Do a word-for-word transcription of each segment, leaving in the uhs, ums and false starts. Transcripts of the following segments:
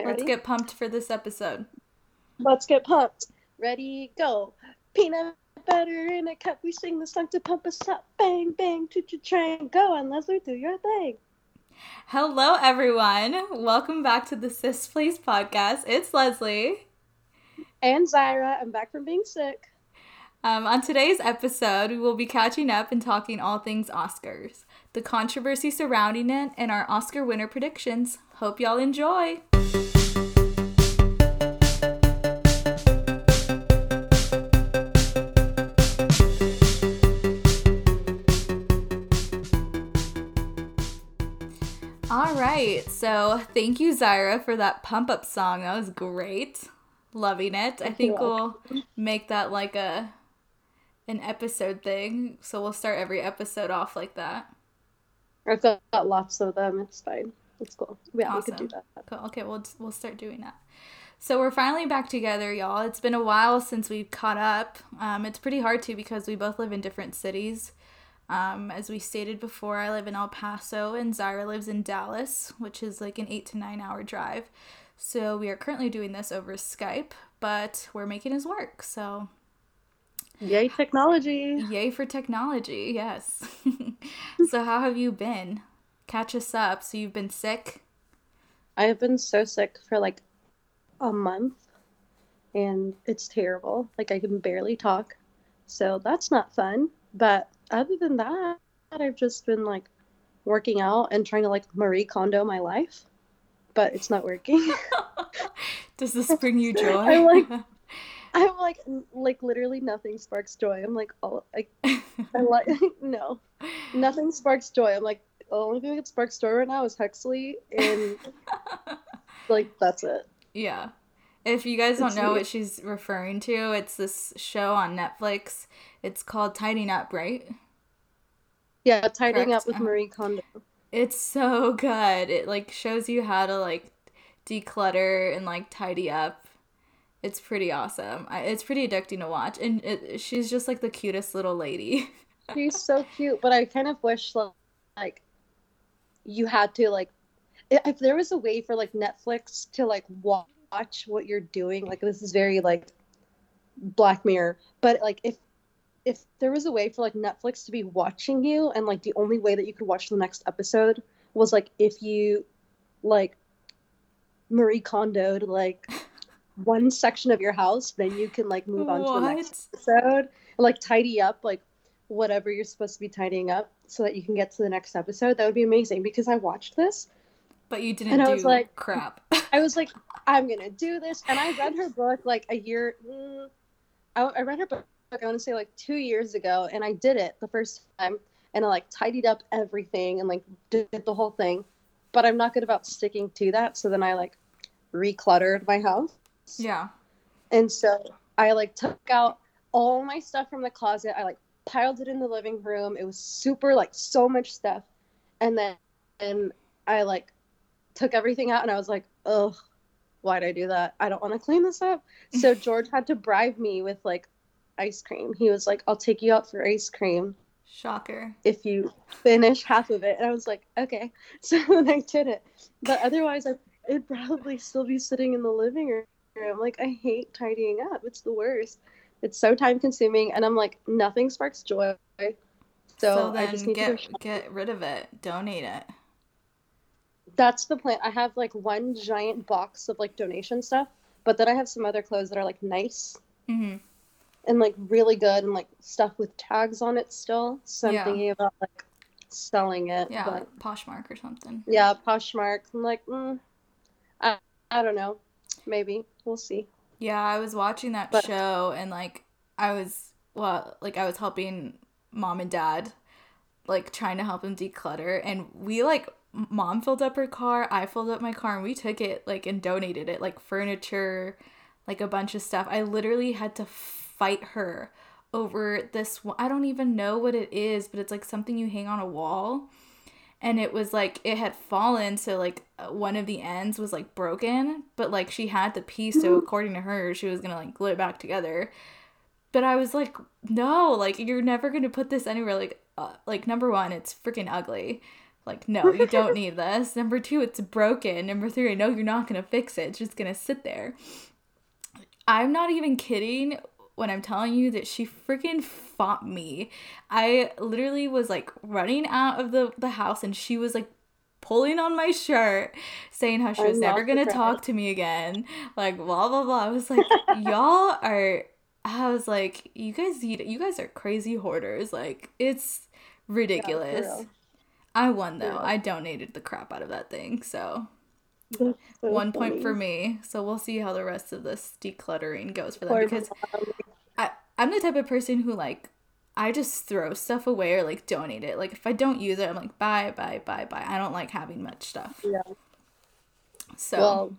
Okay, let's get pumped for this episode. Let's get pumped. Ready, go. Peanut butter in a cup. We sing the song to pump us up. Bang, bang, choo-choo train. Go on, Leslie, do your thing. Hello, everyone. Welcome back to the Sis Please podcast. It's Leslie. And Zyra. I'm back from being sick. Um, on today's episode, we will be catching up and talking all things Oscars, the controversy surrounding it, and our Oscar winner predictions. Hope y'all enjoy. All right, so thank you, Zyra, for that pump-up song. That was great. Loving it. I think we'll make that like a an episode thing, so we'll start every episode off like that. I've got lots of them. It's fine. It's cool. Yeah, awesome. We could do that. Cool. Okay, we'll we'll start doing that. So we're finally back together, y'all. It's been a while since we've caught up. Um, it's pretty hard to because we both live in different cities. Um, as we stated before, I live in El Paso and Zyra lives in Dallas, which is like an eight to nine hour drive. So we are currently doing this over Skype, but we're making it work. So yay technology. Yay for technology. Yes. So how have you been? Catch us up. So you've been sick. I have been so sick for like a month and it's terrible. Like I can barely talk. So that's not fun, but other than that, I've just been, like, working out and trying to, like, Marie Kondo my life, but it's not working. Does this bring you joy? I'm, like, I'm, like, like, literally nothing sparks joy. I'm, like, all, like, I'm, like, no, nothing sparks joy. I'm, like, the only thing that sparks joy right now is Huxley, and, like, that's it. Yeah. If you guys don't know what she's referring to, it's this show on Netflix. It's called Tidying Up, right? Yeah, Tidying Correct. Up with Marie Kondo. It's so good. It, like, shows you how to, like, declutter and, like, tidy up. It's pretty awesome. I, it's pretty addicting to watch. And it, she's just, like, the cutest little lady. She's so cute. But I kind of wish, like, you had to, like, if there was a way for, like, Netflix to, like, watch. watch what you're doing, like this is very like Black Mirror, but like if if there was a way for like Netflix to be watching you and like the only way that you could watch the next episode was like if you like Marie Kondo'd like one section of your house, then you can like move on what? to the next episode and like tidy up like whatever you're supposed to be tidying up so that you can get to the next episode. That would be amazing because I watched this. But you didn't and do I was like, crap. I was like, I'm going to do this. And I read her book like a year. Mm, I, I read her book, I want to say like two years ago. And I did it the first time. And I like tidied up everything and like did the whole thing. But I'm not good about sticking to that. So then I like recluttered my house. Yeah. And so I like took out all my stuff from the closet. I like piled it in the living room. It was super like so much stuff. And then and I like. took everything out and I was like, oh, why'd I do that? I don't want to clean this up. So George had to bribe me with like ice cream. He was like, I'll take you out for ice cream. Shocker. If you finish half of it. And I was like, okay. So then I did it. But otherwise I it'd probably still be sitting in the living room. Like I hate tidying up. It's the worst. It's so time consuming and I'm like, nothing sparks joy. So, so then I just need get, to get rid of it. Donate it. That's the plan. I have, like, one giant box of, like, donation stuff, but then I have some other clothes that are, like, nice mm-hmm. and, like, really good and, like, stuff with tags on it still, so I'm yeah. thinking about, like, selling it. Yeah, but... like Poshmark or something. Yeah, Poshmark. I'm like, mm, I, I don't know. Maybe. We'll see. Yeah, I was watching that but... show, and, like, I was, well, like, I was helping mom and dad, like, trying to help them declutter, and we, like... Mom filled up her car, I filled up my car, and we took it, like, and donated it, like, furniture, like, a bunch of stuff. I literally had to fight her over this one. I don't even know what it is, but it's, like, something you hang on a wall, and it was, like, it had fallen, so, like, one of the ends was, like, broken, but, like, she had the piece, so according to her, she was gonna, like, glue it back together, but I was, like, no, like, you're never gonna put this anywhere, like, uh, like, number one, it's freaking ugly. Like, no, you don't need this. Number two, it's broken. Number three, I know you're not going to fix it. It's just going to sit there. I'm not even kidding when I'm telling you that she freaking fought me. I literally was, like, running out of the, the house, and she was, like, pulling on my shirt, saying how she was never going to talk to me again. Like, blah, blah, blah. I was like, y'all are... I was like, you guys you guys are crazy hoarders. Like, it's ridiculous. Yeah, I won, though. Yeah. I donated the crap out of that thing. So, so one funny. point for me. So, we'll see how the rest of this decluttering goes for them. Poor because I, I'm the type of person who, like, I just throw stuff away or, like, donate it. Like, if I don't use it, I'm like, bye, bye, bye, bye. I don't like having much stuff. Yeah. So. Well,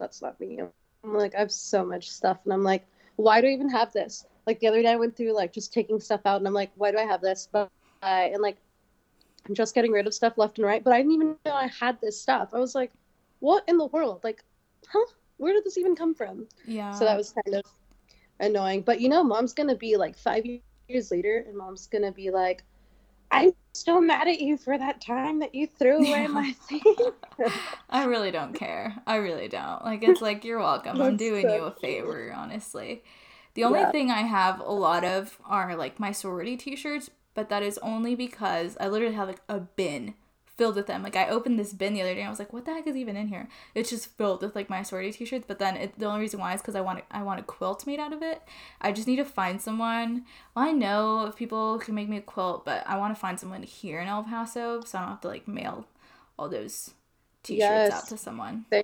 that's not me. I'm like, I have so much stuff. And I'm like, why do I even have this? Like, the other day I went through, like, just taking stuff out, and I'm like, why do I have this? But I, and, like, I'm just getting rid of stuff left and right, but I didn't even know I had this stuff. I was like, what in the world? Like, huh? Where did this even come from? Yeah. So that was kind of annoying. But, you know, mom's going to be, like, five years later, and mom's going to be like, I'm still mad at you for that time that you threw away yeah. my thing. I really don't care. I really don't. Like, it's like, you're welcome. I'm doing so you a favor, cute. honestly. The only yeah. thing I have a lot of are, like, my sorority t-shirts, but that is only because I literally have, like, a bin filled with them. Like, I opened this bin the other day, and I was like, what the heck is even in here? It's just filled with, like, my sorority t-shirts, but then it, the only reason why is because I want I want a quilt made out of it. I just need to find someone. Well, I know if people can make me a quilt, but I want to find someone here in El Paso, so I don't have to, like, mail all those t-shirts yes, out to someone. Same.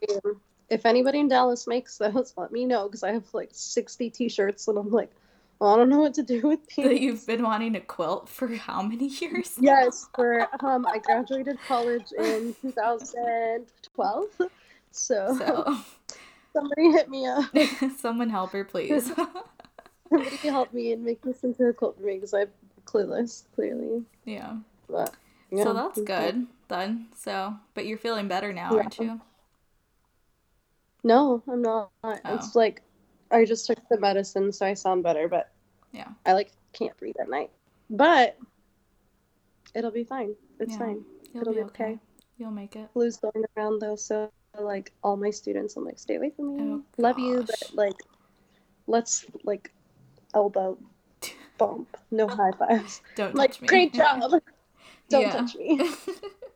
If anybody in Dallas makes those, let me know, because I have, like, sixty t-shirts, and I'm like, well, I don't know what to do with these. That you've been wanting to quilt for how many years? Yes, for um, I graduated college in two thousand twelve, so, so. somebody hit me up. Someone help her, please. Somebody help me and make this into a quilt for me, because I'm clueless, clearly. Yeah. But, yeah. So that's good, then. So, but you're feeling better now, yeah. aren't you? No, I'm not. Oh. It's like, I just took the medicine, so I sound better, but yeah, I, like, can't breathe at night. But it'll be fine. It's yeah, fine. It'll be okay. okay. You'll make it. Flu's going around, though, so, like, all my students, I'm like, stay away from me. Oh, Love you, but, like, let's, like, elbow bump. No high fives. Don't like, touch me. Great job. Don't yeah. touch me.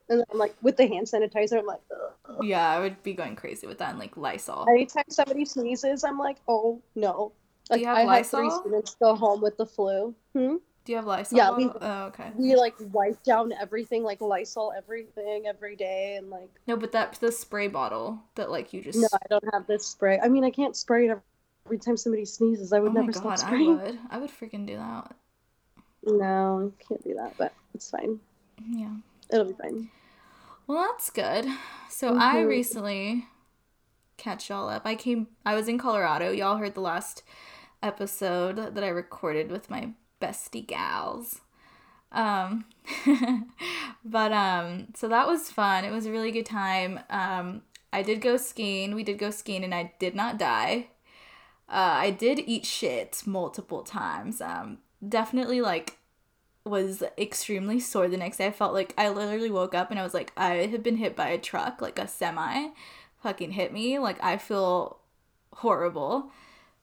And then I'm like, with the hand sanitizer, I'm like, ugh. Yeah, I would be going crazy with that, and, like, Lysol. Anytime somebody sneezes, I'm like, oh, no. Like, do you have I Lysol? Had three students go home with the flu. Hmm? Do you have Lysol? Yeah. We, oh, okay. We, like, wipe down everything, like, Lysol everything every day, and, like. No, but that the spray bottle that, like, you just. No, I don't have this spray. I mean, I can't spray it every time somebody sneezes. I would oh never God, stop spraying. I would. I would freaking do that. No, I can't do that, but it's fine. Yeah. It'll be fine. Well, that's good. So mm-hmm. I recently catch y'all up. I came, I was in Colorado. Y'all heard the last episode that I recorded with my bestie gals. Um, but, um, so that was fun. It was a really good time. Um, I did go skiing. We did go skiing, and I did not die. Uh, I did eat shit multiple times. Um, definitely, like, was extremely sore the next day. I felt like I literally woke up and I was like, I had been hit by a truck, like a semi fucking hit me. Like, I feel horrible,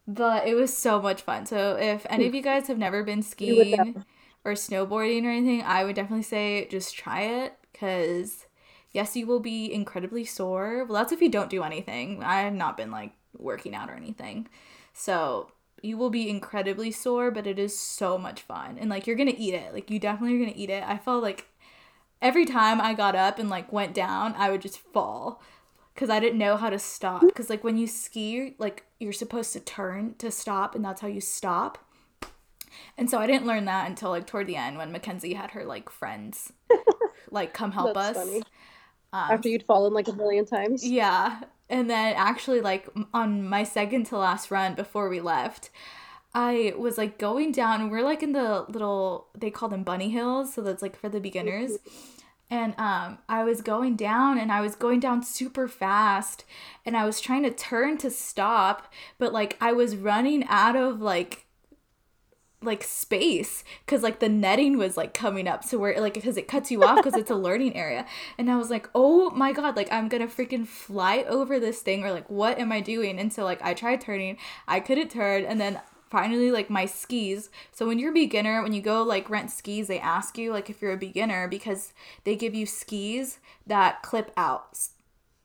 but it was so much fun. So if any of you guys have never been skiing or snowboarding or anything, I would definitely say just try it, because yes, you will be incredibly sore. Well, that's if you don't do anything. I have not been, like, working out or anything. So you will be incredibly sore, but it is so much fun. And, like, you're gonna eat it. Like, you definitely are gonna eat it. I felt like every time I got up and, like, went down, I would just fall, because I didn't know how to stop. Because, like, when you ski, like, you're supposed to turn to stop, and that's how you stop. And so I didn't learn that until, like, toward the end, when Mackenzie had her, like, friends, like, come help that's us. Funny. Um, After you'd fallen, like, a million times. Yeah. And then actually, like, on my second to last run before we left, I was, like, going down, and we're, like, in the little, they call them bunny hills, so that's, like, for the beginners. And um, I was going down, and I was going down super fast, and I was trying to turn to stop, but, like, I was running out of, like, like space, because like the netting was like coming up, so we're like, because it cuts you off because it's a learning area, and I was like, oh my god, like I'm gonna freaking fly over this thing, or like what am I doing? And so like I tried turning, I couldn't turn, and then finally like my skis, so when you're a beginner, when you go like rent skis, they ask you like if you're a beginner, because they give you skis that clip out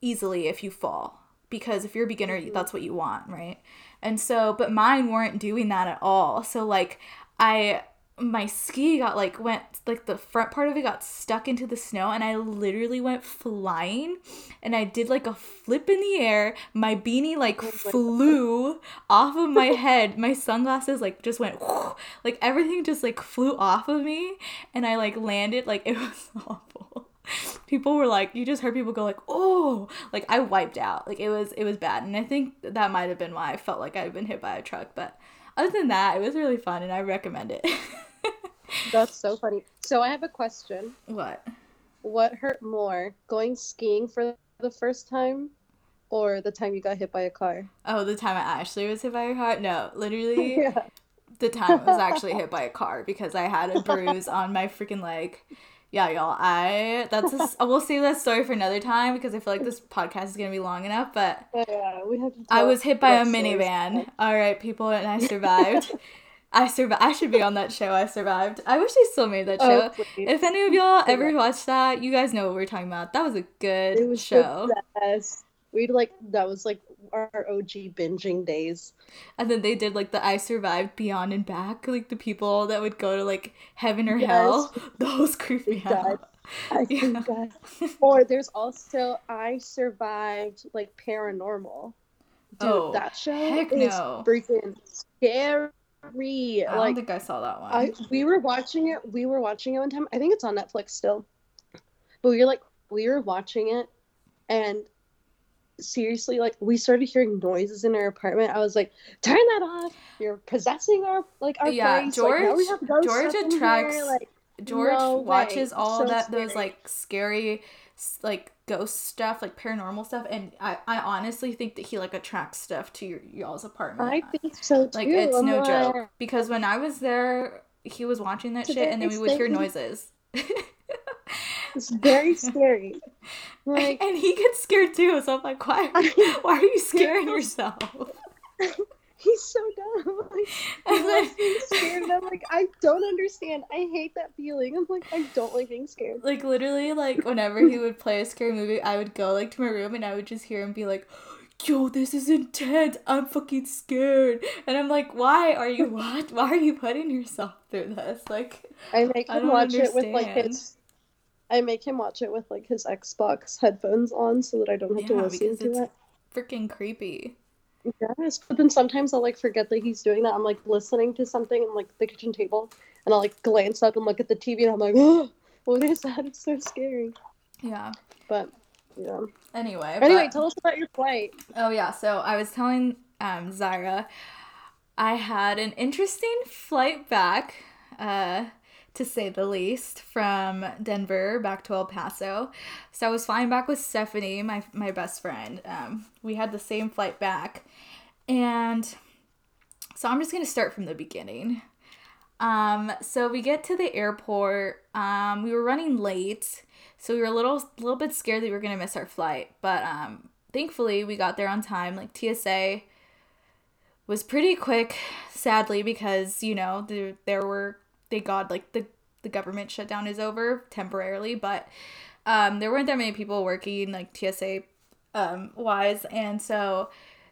easily if you fall, because if you're a beginner, that's what you want, right? And so, but mine weren't doing that at all. So like I, my ski got like, went like the front part of it got stuck into the snow, and I literally went flying, and I did like a flip in the air. My beanie like flew off of my head. My sunglasses like just went, whoosh, like everything just like flew off of me, and I like landed, like it was awful. People were like, you just heard people go like, oh, like I wiped out, like it was it was bad, and I think that might have been why I felt like I'd been hit by a truck. But other than that, it was really fun, and I recommend it. That's so funny. So I have a question. What? What hurt more, going skiing for the first time, or the time you got hit by a car? Oh, the time I actually was hit by a car? No, literally. Yeah. The time I was actually hit by a car, because I had a bruise on my freaking leg. Yeah, y'all, I, that's, a, I will save that story for another time, because I feel like this podcast is going to be long enough, but yeah, we have to I was hit by a minivan. All right, people, and I survived. I survived. I should be on that show. I survived. I wish they still made that show. Oh, if any of y'all ever watched that, you guys know what we're talking about. That was a good it was show. The best. We'd like, that was like our O G binging days. And then they did like the I Survived Beyond and Back, like the people that would go to like heaven or yes. hell. Those creep me out. I yeah. think that. Or there's also I Survived like Paranormal. Dude, oh, that show heck is no. freaking scary. I don't like, think I saw that one. I, we were watching it. We were watching it one time. I think it's on Netflix still. But we were like, we were watching it, and seriously, like we started hearing noises in our apartment. I was like, turn that off, you're possessing our like our yeah place. George like, now we have ghosts George up attracts in here. Like, George no watches way. all so that scary. Those like scary like ghost stuff, like paranormal stuff, and I, I honestly think that he like attracts stuff to your y'all's apartment. I think so too. Like it's I'm no like... joke, because when I was there he was watching that Today shit and then we would hear noises. It's very scary. Like, and he gets scared too, so I'm like, why are you, why are you scaring yourself? He's so dumb. Like, he loves being scared, and I'm like, I don't understand. I hate that feeling. I'm like, I don't like being scared. Like, literally, like, whenever he would play a scary movie, I would go, like, to my room, and I would just hear him be like, yo, this is intense. I'm fucking scared. And I'm like, why are you what? Why are you putting yourself through this? Like, I make him I watch understand. it with, like, his... I make him watch it with, like, his Xbox headphones on so that I don't have yeah, to listen to it. Yeah, because it's freaking creepy. Yes, but then sometimes I'll, like, forget that he's doing that. I'm, like, listening to something on, like, the kitchen table, and I'll, like, glance up and look at the T V, and I'm like, oh, what is that? It's so scary. Yeah. But, yeah. Anyway. Anyway, but... tell us about your flight. Oh, yeah. So I was telling um, Zyra, I had an interesting flight back, uh... to say the least, from Denver back to El Paso. So I was flying back with Stephanie, my my best friend. Um, we had the same flight back. And so I'm just going to start from the beginning. Um, so we get to the airport. Um, we were running late, so we were a little, little bit scared that we were going to miss our flight. But um, thankfully, we got there on time. Like, T S A was pretty quick, sadly, because, you know, there, there were... Thank God, like, the, the government shutdown is over temporarily, but um, there weren't that many people working, like, T S A-wise, um, and so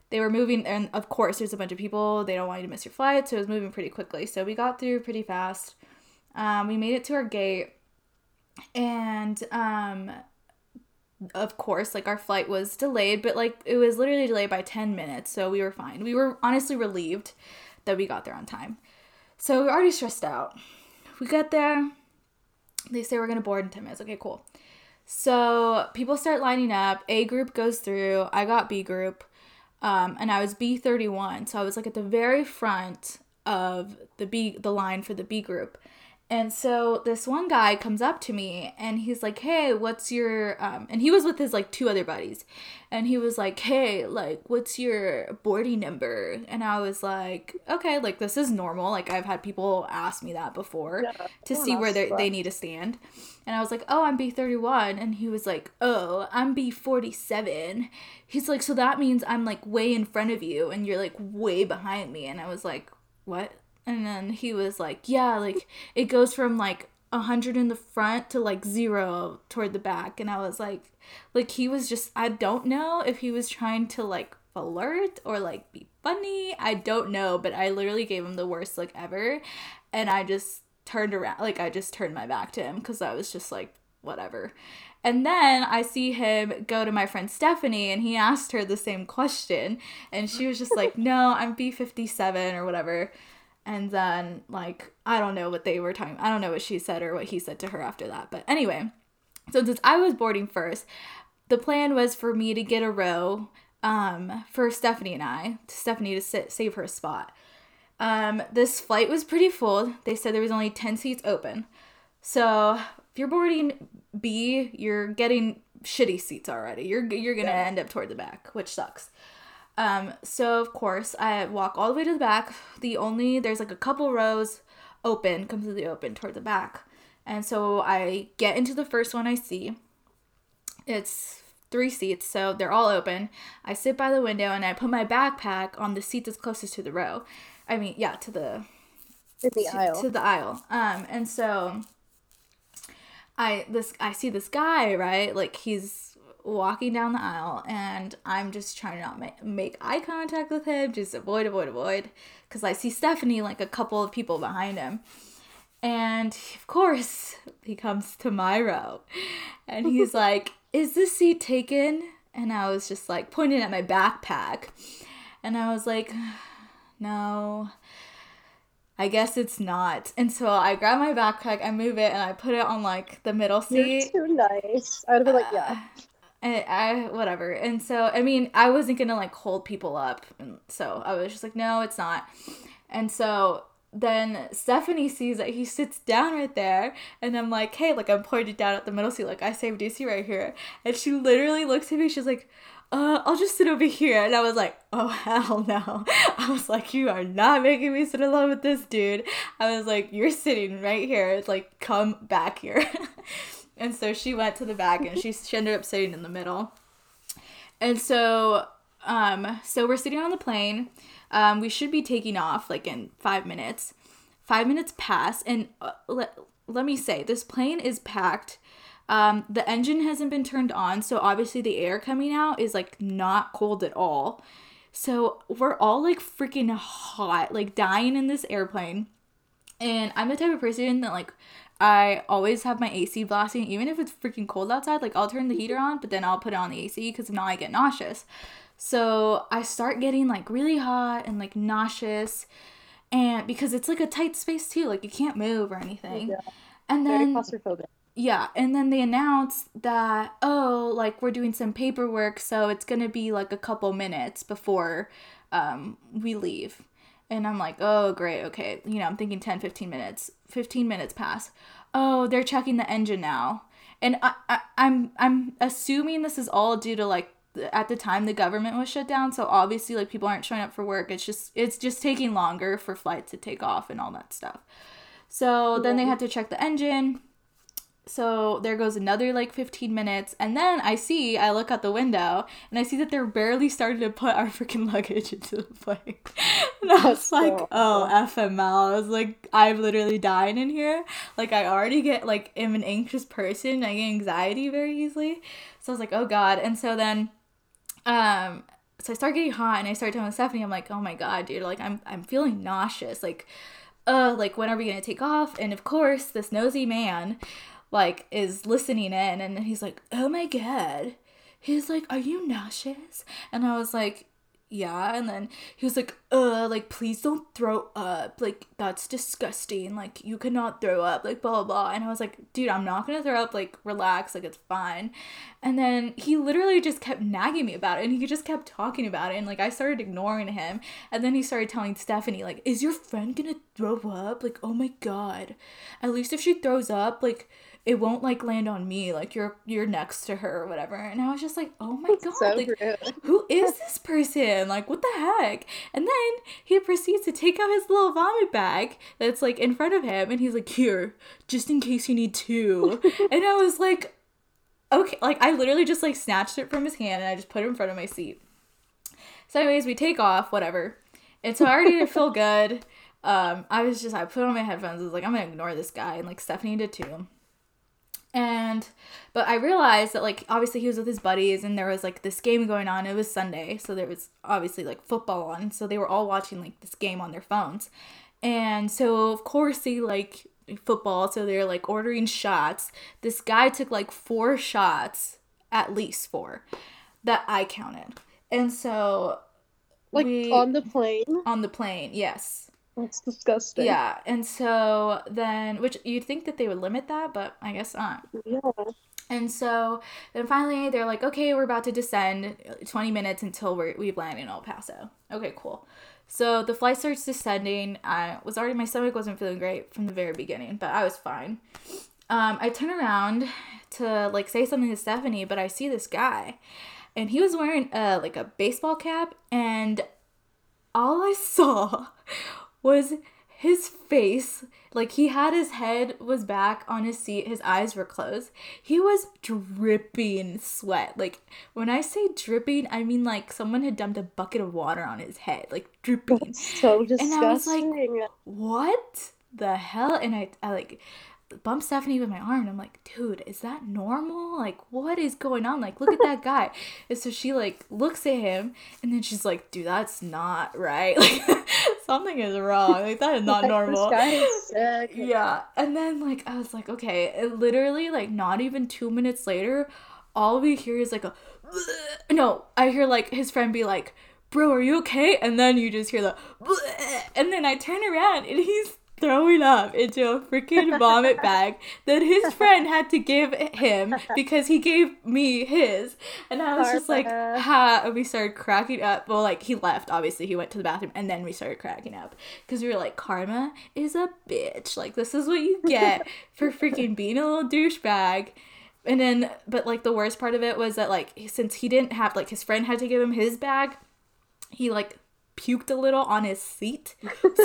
they were moving, and of course, there's a bunch of people, they don't want you to miss your flight, so it was moving pretty quickly, so we got through pretty fast. Um, we made it to our gate, and, um, of course, like, our flight was delayed, but, like, it was literally delayed by ten minutes, so we were fine. We were honestly relieved that we got there on time. So we were already stressed out. We got there. They say we're going to board in ten minutes. Okay, cool. So people start lining up. A group goes through. I got B group. Um, and I was B thirty-one. So I was like at the very front of the B, the line for the B group. And so this one guy comes up to me and he's like, hey, what's your, um, and he was with his like two other buddies, and he was like, hey, like, what's your boarding number? And I was like, okay, like, this is normal. Like, I've had people ask me that before yeah, to see where they they need to stand. And I was like, oh, I'm B thirty-one. And he was like, oh, I'm B forty-seven. He's like, so that means I'm like way in front of you and you're like way behind me. And I was like, what? And then he was like, yeah, like, it goes from, like, one hundred in the front to, like, zero toward the back. And I was like, like, he was just, I don't know if he was trying to, like, flirt or, like, be funny. I don't know, but I literally gave him the worst look ever. And I just turned around, like, I just turned my back to him because I was just like, whatever. And then I see him go to my friend Stephanie, and he asked her the same question. And she was just like, no, I'm B fifty-seven or whatever. And then, like, I don't know what they were talking about. I don't know what she said or what he said to her after that. But anyway, so since I was boarding first, the plan was for me to get a row um, for Stephanie and I, Stephanie to sit, save her spot. Um, this flight was pretty full. They said there was only ten seats open. So if you're boarding B, you're getting shitty seats already. You're, you're going to end up toward the back, which sucks. Um, so of course I walk all the way to the back. The only, there's like a couple rows open, completely open toward the back. And so I get into the first one I see. It's three seats, so they're all open. I sit by the window and I put my backpack on the seat that's closest to the row. I mean, yeah, to the, to the to, aisle, to the aisle. Um, and so I, this, I see this guy, right? Like, he's walking down the aisle, and I'm just trying to not ma- make eye contact with him, just avoid, avoid, avoid, because I see Stephanie, like, a couple of people behind him, and of course, he comes to my row, and he's like, is this seat taken? And I was just, like, pointing at my backpack, and I was like, no, I guess it's not. And so I grab my backpack, I move it, and I put it on, like, the middle seat. You're too nice. I would be like, yeah. Uh, And I, whatever. And so, I mean, I wasn't going to, like, hold people up. And so I was just like, no, it's not. And so then Stephanie sees that he sits down right there. And I'm like, hey, like, I'm pointed down at the middle seat. Like, I saved you seat right here. And she literally looks at me. She's like, uh, I'll just sit over here. And I was like, oh, hell no. I was like, you are not making me sit alone with this dude. I was like, you're sitting right here. It's like, come back here. And so she went to the back, and she, she ended up sitting in the middle. And so, um, so we're sitting on the plane. Um, we should be taking off, like, in five minutes. Five minutes pass, and uh, let, let me say, this plane is packed. Um, the engine hasn't been turned on, so obviously the air coming out is, like, not cold at all. So we're all, like, freaking hot, like, dying in this airplane. And I'm the type of person that, like, I always have my A C blasting, even if it's freaking cold outside. Like, I'll turn the heater on, but then I'll put it on the A C because now I get nauseous. So I start getting, like, really hot and, like, nauseous, and because it's, like, a tight space too. Like, you can't move or anything. Yeah. And then, yeah, and then they announce that, oh, like, we're doing some paperwork, so it's going to be, like, a couple minutes before um, we leave. And I'm like, oh, great, okay. You know, I'm thinking ten, fifteen minutes. fifteen minutes pass. Oh, they're checking the engine now. And I, I, I'm I'm assuming this is all due to, like, at the time the government was shut down. So, obviously, like, people aren't showing up for work. It's just it's just taking longer for flights to take off and all that stuff. So, then they had to check the engine. So, there goes another, like, fifteen minutes. And then I see, I look out the window, and I see that they're barely starting to put our freaking luggage into the plane. And I was That's like, cool. oh, F M L. I was like, I'm literally dying in here. Like, I already get, like, I'm an anxious person. I get anxiety very easily. So I was like, oh, God. And so then, um, so I start getting hot, and I start telling Stephanie, I'm like, oh, my God, dude. Like, I'm I'm feeling nauseous. Like, uh, like, when are we going to take off? And, of course, this nosy man, like, is listening in, and he's like, oh, my God. He's like, are you nauseous? And I was like, yeah. And then he was like, uh, like, please don't throw up. Like, that's disgusting. Like, you cannot throw up. Like, blah, blah, blah. And I was like, dude, I'm not going to throw up. Like, relax. Like, it's fine. And then he literally just kept nagging me about it. And he just kept talking about it. And, like, I started ignoring him. And then he started telling Stephanie, like, is your friend going to throw up? Like, oh, my God. At least if she throws up, like, it won't, like, land on me, like, you're you're next to her or whatever. And I was just like, oh, my God, so like, rude. Who is this person? Like, what the heck? And then he proceeds to take out his little vomit bag that's, like, in front of him. And he's like, here, just in case you need two. And I was like, okay. Like, I literally just, like, snatched it from his hand and I just put it in front of my seat. So, anyways, we take off, whatever. And so I already didn't feel good. Um, I was just, I put on my headphones. I was like, I'm going to ignore this guy. And, like, Stephanie did, too. And, but I realized that, like, obviously he was with his buddies and there was, like, this game going on. It was Sunday, so there was obviously, like, football on. So they were all watching, like, this game on their phones. And so, of course, they, like, football, so they're, like, ordering shots. This guy took, like, four shots, at least four, that I counted. And so, like, we, on the plane? On the plane, yes. That's disgusting. Yeah, and so then, which you'd think that they would limit that, but I guess not. Yeah. And so then finally they're like, okay, we're about to descend twenty minutes until we're, we've landed in El Paso. Okay, cool. So the flight starts descending. I was already, my stomach wasn't feeling great from the very beginning, but I was fine. Um, I turn around to, like, say something to Stephanie, but I see this guy, and he was wearing uh like a baseball cap, and all I saw was his face. Like, he had his head was back on his seat. His eyes were closed. He was dripping sweat. Like, when I say dripping, I mean, like, someone had dumped a bucket of water on his head. Like, dripping. That's so disgusting. And I was like, what the hell? And I, I like, bumped Stephanie with my arm. And I'm like, dude, is that normal? Like, what is going on? Like, look at that guy. And so she, like, looks at him. And then she's like, dude, that's not right. Like, something is wrong. Like, that is not like, normal. This guy is sick. Yeah. And then, like, I was like, okay. And literally, like, not even two minutes later, all we hear is, like, a... No, I hear, like, his friend be like, bro, are you okay? And then you just hear the... And then I turn around, and he's throwing up into a freaking vomit bag that his friend had to give him because he gave me his. And I was just like, ha. And we started cracking up. Well, like, he left, obviously. He went to the bathroom, and then we started cracking up because we were like, karma is a bitch. Like, this is what you get for freaking being a little douchebag. And then, but, like, the worst part of it was that, like, since he didn't have, like, his friend had to give him his bag, he, like, puked a little on his seat,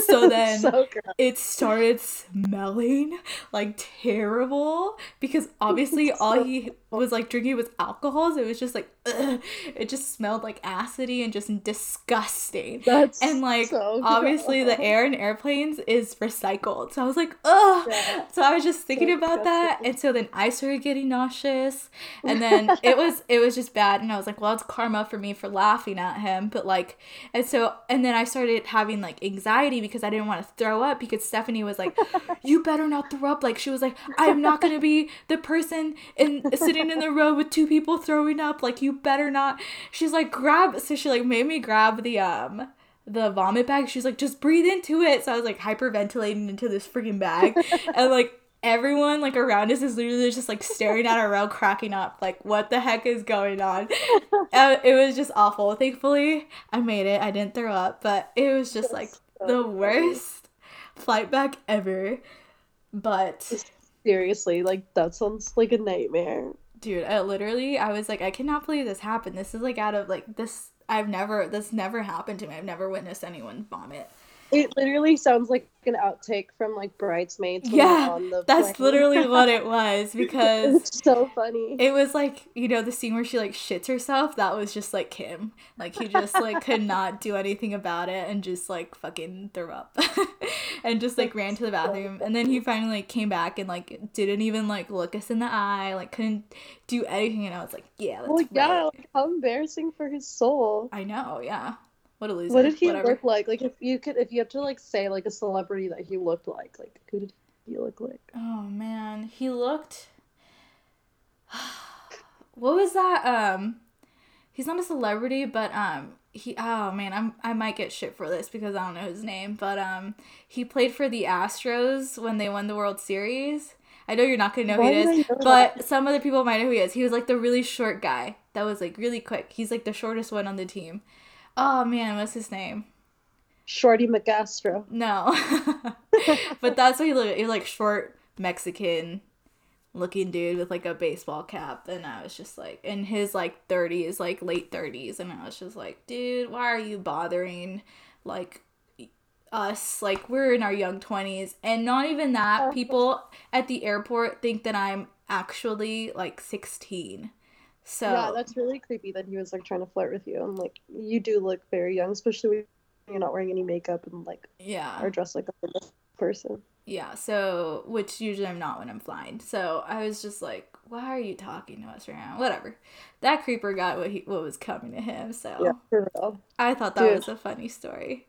so then so it started smelling like terrible because obviously so all he was like drinking was alcohol, so it was just like ugh, it just smelled like acidy and just disgusting. That's and like so obviously the air in airplanes is recycled, so I was like ugh. Yeah. So I was just thinking so about that, and so then I started getting nauseous, and then it was it was just bad, and I was like, well, it's karma for me for laughing at him, but like, and so. And then I started having, like, anxiety because I didn't want to throw up because Stephanie was like, you better not throw up. Like, she was like, I'm not going to be the person in sitting in the row with two people throwing up. Like, you better not. She's like, grab. So she, like, made me grab the, um, the vomit bag. She's like, just breathe into it. So I was, like, hyperventilating into this freaking bag. And, like, everyone, like, around us is literally just, like, staring at our row, cracking up. Like, what the heck is going on? Uh, it was just awful. Thankfully, I made it. I didn't throw up. But it was just, like, the worst flight back ever. But seriously, like, that sounds like a nightmare. Dude, I literally, I was like, I cannot believe this happened. This is, like, out of, like, this, I've never, this never happened to me. I've never witnessed anyone vomit. It literally sounds like an outtake from, like, Bridesmaids. When yeah, on the that's literally what it was, because... It's so funny. It was, like, you know, the scene where she, like, shits herself, that was just, like, him. Like, he just, like, could not do anything about it and just, like, fucking threw up. And just, like, ran to the bathroom. And then he finally, like, came back and, like, didn't even, like, look us in the eye. Like, couldn't do anything. And I was like, yeah, that's well, right. Yeah, like, how embarrassing for his soul. I know, yeah. What a loser. What did he Whatever. look like? Like, if you could, if you have to, like, say, like, a celebrity that he looked like, like, who did he look like? Oh, man. He looked... What was that? Um, he's not a celebrity, but um, he oh man, I'm I might get shit for this because I don't know his name, but um he played for the Astros when they won the World Series. I know you're not gonna know why who it is, but some other people might know who he is. He was like the really short guy that was like really quick. He's like the shortest one on the team. Oh man, what's his name? Shorty McAstro. No, but that's what he looked. He was like short Mexican looking dude with like a baseball cap, and I was just like in his like thirties, like late thirties, and I was just like, dude, why are you bothering like us? Like, we're in our young twenties. And not even that, people at the airport think that I'm actually like sixteen. So yeah, that's really creepy that he was like trying to flirt with you. And like, you do look very young, especially when you're not wearing any makeup and like, yeah, or dressed like a person. Yeah, so, which usually I'm not when I'm flying. So I was just like, why are you talking to us right now? Whatever. That creeper got what he what was coming to him. So yeah, for real. I thought that Dude. was a funny story.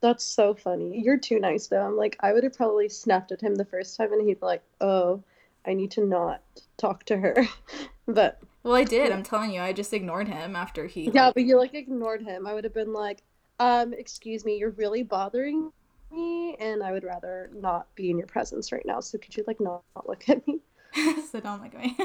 That's so funny. You're too nice, though. I'm like, I would have probably snapped at him the first time, and he'd be like, oh, I need to not talk to her. But well, I did. Yeah. I'm telling you, I just ignored him after he. Yeah, like, but you, like, ignored him. I would have been like, um, excuse me, you're really bothering me, and I would rather not be in your presence right now. So could you, like, not, not look at me? So don't look at me.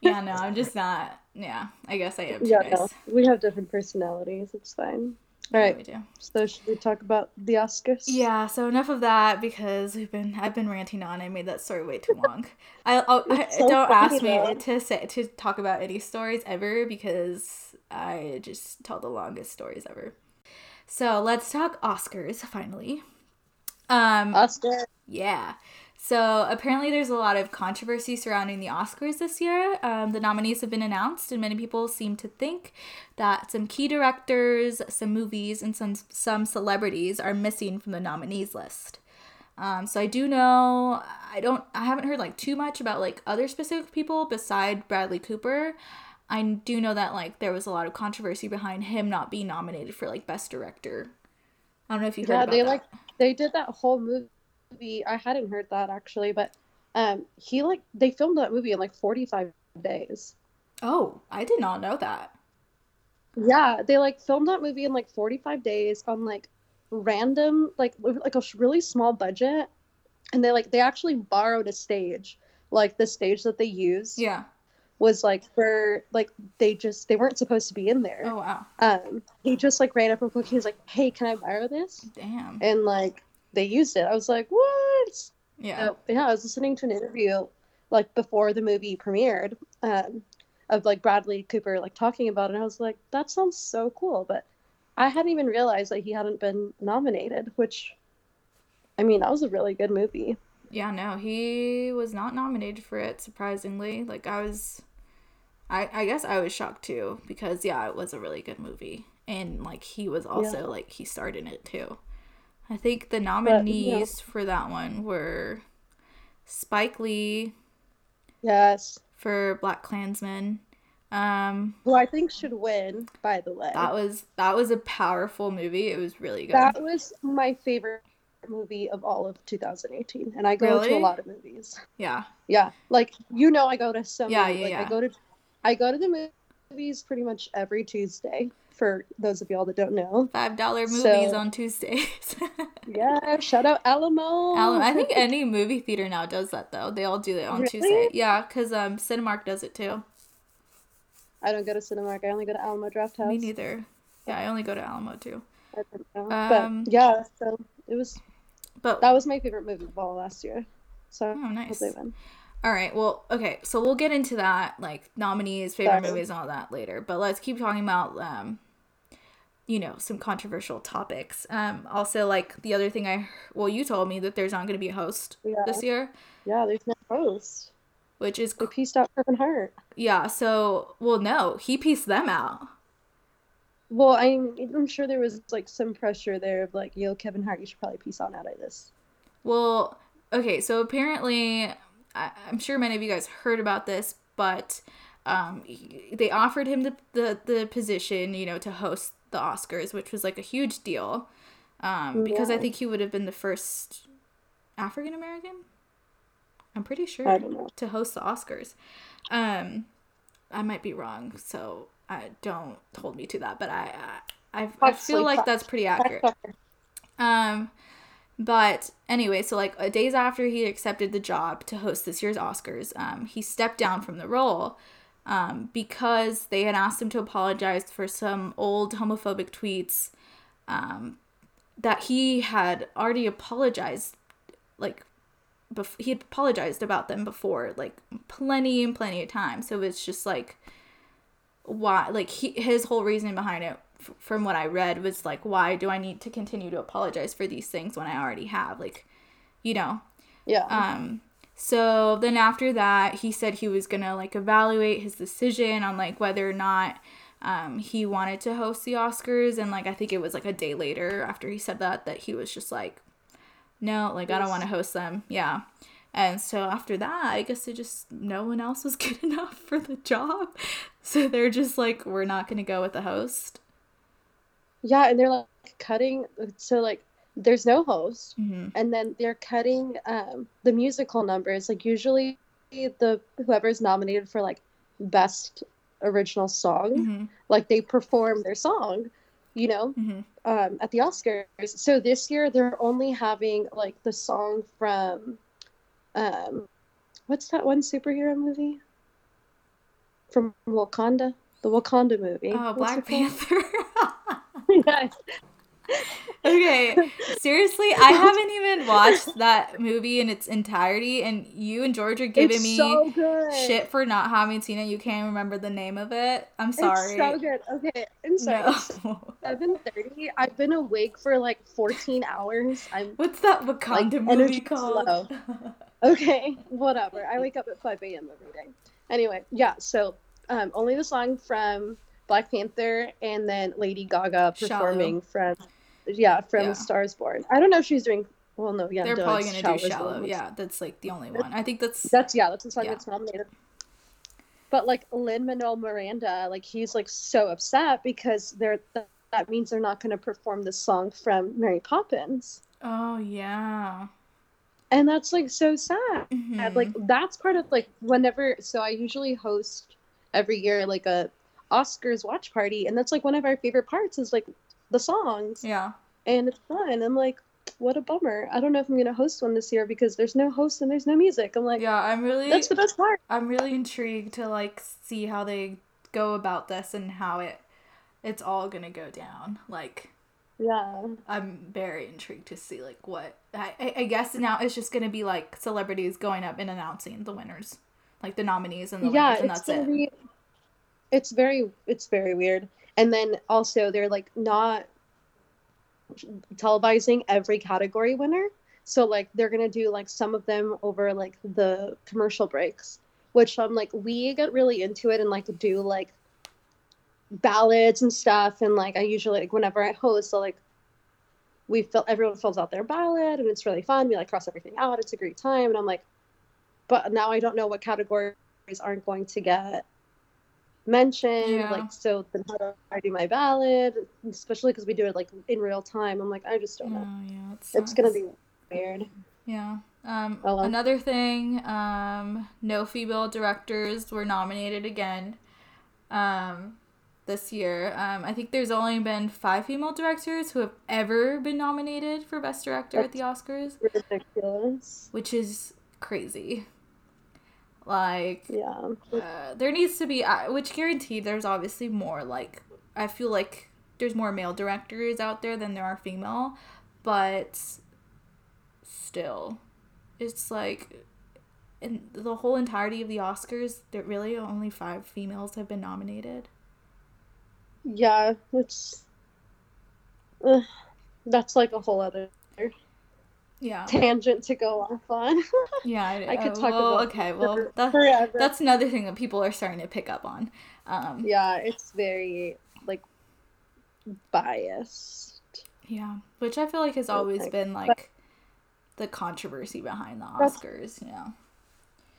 Yeah, no, I'm just not. Yeah, I guess I am too yeah, nice. No. We have different personalities. It's fine. All right, we do. So should we talk about the Oscars? Yeah, so enough of that because we've been I've been ranting on. I made that story way too long. I, oh, I so don't ask though. me to say, to talk about any stories ever because I just tell the longest stories ever. So let's talk Oscars finally. Um, Oscar. Yeah. So apparently there's a lot of controversy surrounding the Oscars this year. Um, the nominees have been announced, and many people seem to think that some key directors, some movies, and some some celebrities are missing from the nominees list. Um, so I do know, I don't, I haven't heard like too much about like other specific people beside Bradley Cooper. I do know that like there was a lot of controversy behind him not being nominated for like Best Director. I don't know if you heard yeah, about they, that. Yeah, like, they did that whole movie. I hadn't heard that actually, but um, he like they filmed that movie in like forty-five days. Oh, I did not know that. Yeah, they like filmed that movie in like forty-five days on like random like like a really small budget, and they like they actually borrowed a stage. Like the stage that they used, yeah, was like for like they just they weren't supposed to be in there. Oh wow. Um, he just like ran up real quick. He was like, "Hey, can I borrow this?" Damn. And like. They used it. I was like, what? Yeah. So, yeah, I was listening to an interview, like, before the movie premiered, um, of, like, Bradley Cooper, like, talking about it, and I was like, that sounds so cool, but I hadn't even realized that he hadn't been nominated, which, I mean, that was a really good movie. Yeah, no, he was not nominated for it, surprisingly. Like, I was, I, I guess I was shocked, too, because, yeah, it was a really good movie, and, like, he was also, yeah. like, he starred in it, too. I think the nominees but, yeah. for that one were Spike Lee. Yes. For BlacKkKlansman. Um, Who I think should win, by the way. That was that was a powerful movie. It was really good. That was my favorite movie of all of two thousand eighteen. And I go really? to a lot of movies. Yeah. Yeah. Like, you know I go to so yeah, many. Yeah, like, yeah. I go to I go to the movies pretty much every Tuesday. For those of y'all that don't know, five dollar movies so, on Tuesdays. Yeah, shout out Alamo. Alamo. I think any movie theater now does that though. They all do it on really? Tuesday. Yeah, because um, Cinemark does it too. I don't go to Cinemark. I only go to Alamo Draft House. Me neither. Yeah, I only go to Alamo too. I don't know. Um, but yeah, so it was. But that was my favorite movie of all last year. So oh, nice. All right, well, okay, so we'll get into that, like nominees, favorite Sorry. movies, and all that later. But let's keep talking about um. you know, some controversial topics. Um, also, like, the other thing I... Well, you told me that there's not going to be a host yeah. this year. Yeah, there's no host. Which is... They pieced out Kevin Hart. Yeah, so... Well, no. He pieced them out. Well, I'm, I'm sure there was, like, some pressure there of, like, yo, Kevin Hart, you should probably piece on out of this. Well, okay, so apparently... I, I'm sure many of you guys heard about this, but um, they offered him the, the, the position, you know, to host the Oscars, which was like a huge deal um because yeah. I think he would have been the first African American, I'm pretty sure, to host the Oscars. um I might be wrong, so I don't hold me to that, but I I, I feel like that's pretty accurate. Um, but anyway, so like days after he accepted the job to host this year's Oscars, um, he stepped down from the role um, because they had asked him to apologize for some old homophobic tweets um, that he had already apologized, like bef- he had apologized about them before, like plenty and plenty of times. So it's just like, why, like he, his whole reasoning behind it, from what I read, was like, why do I need to continue to apologize for these things when I already have, like, you know? Yeah. Um, so then after that, he said he was gonna like evaluate his decision on like whether or not um, he wanted to host the Oscars. And like, I think it was like a day later after he said that, that he was just like, no, like, yes, I don't want to host them. Yeah. And so after that, I guess it just, no one else was good enough for the job. So they're just like, we're not going to go with the host. Yeah, and they're like cutting, so like there's no host, mm-hmm. and then they're cutting um, the musical numbers. Like usually, the whoever's nominated for like best original song, mm-hmm. like they perform their song, you know, mm-hmm. um, at the Oscars. So this year they're only having like the song from, um, what's that one superhero movie? From Wakanda, the Wakanda movie. Oh, Black Panther. Yes. Okay, seriously, I haven't even watched that movie in its entirety, and you and George are giving it's me so shit for not having seen it. You can't remember the name of it. I'm sorry. It's so good. Okay, I'm sorry. No. seven thirty I've been awake for like fourteen hours. I'm What's that Wakanda like, movie called? Low. Okay, whatever. I wake up at five a.m. every day. Anyway, yeah, so um, only the song from Black Panther, and then Lady Gaga performing Shallow. from, yeah, from yeah. A Star is Born. I don't know if she's doing, well, no, yeah. They're duh, probably going to do Shallow, yeah. That's, like, the only one. I think that's... That's, yeah, that's the song yeah. that's nominated. But, like, Lin-Manuel Miranda, like, he's, like, so upset because they're th- that means they're not going to perform the song from Mary Poppins. Oh, yeah. And that's, like, so sad. Mm-hmm. Like, that's part of, like, whenever... So I usually host every year, like, a... Oscars watch party, and that's like one of our favorite parts is like the songs, yeah, and it's fun. I'm like, what a bummer, I don't know if I'm gonna host one this year because there's no host and there's no music. I'm like, yeah, I'm really, that's the best part. I'm really intrigued to like see how they go about this and how it it's all gonna go down, like, yeah, I'm very intrigued to see like what I, I guess now it's just gonna be like celebrities going up and announcing the winners, like the nominees and the yeah, winners, and that's it. Be- It's very, it's very weird. And then also they're like not televising every category winner. So like they're going to do like some of them over like the commercial breaks, which I'm like, we get really into it and like do like ballots and stuff. And like I usually, like whenever I host, so like we fill, everyone fills out their ballot and it's really fun. We like cross everything out. It's a great time. And I'm like, but now I don't know what categories aren't going to get mentioned, yeah. like, so then how do I do my ballot, especially because we do it like in real time. I'm like, I just don't know. Oh, yeah, it it's gonna be weird. Yeah. Um oh, well. Another thing, um no female directors were nominated again um this year. um I think there's only been five female directors who have ever been nominated for best director That's at the Oscars, ridiculous, which is crazy. Like, yeah, uh, there needs to be, which guaranteed there's obviously more, like, I feel like there's more male directors out there than there are female, but still, it's like, in the whole entirety of the Oscars, there really only five females have been nominated. Yeah, it's, uh, that's like a whole other yeah tangent to go off on. Yeah, I, I could talk well, about okay well that's, forever. That's another thing that people are starting to pick up on. Um yeah, it's very like biased, yeah, which I feel like has always like, been like but, the controversy behind the Oscars, you know,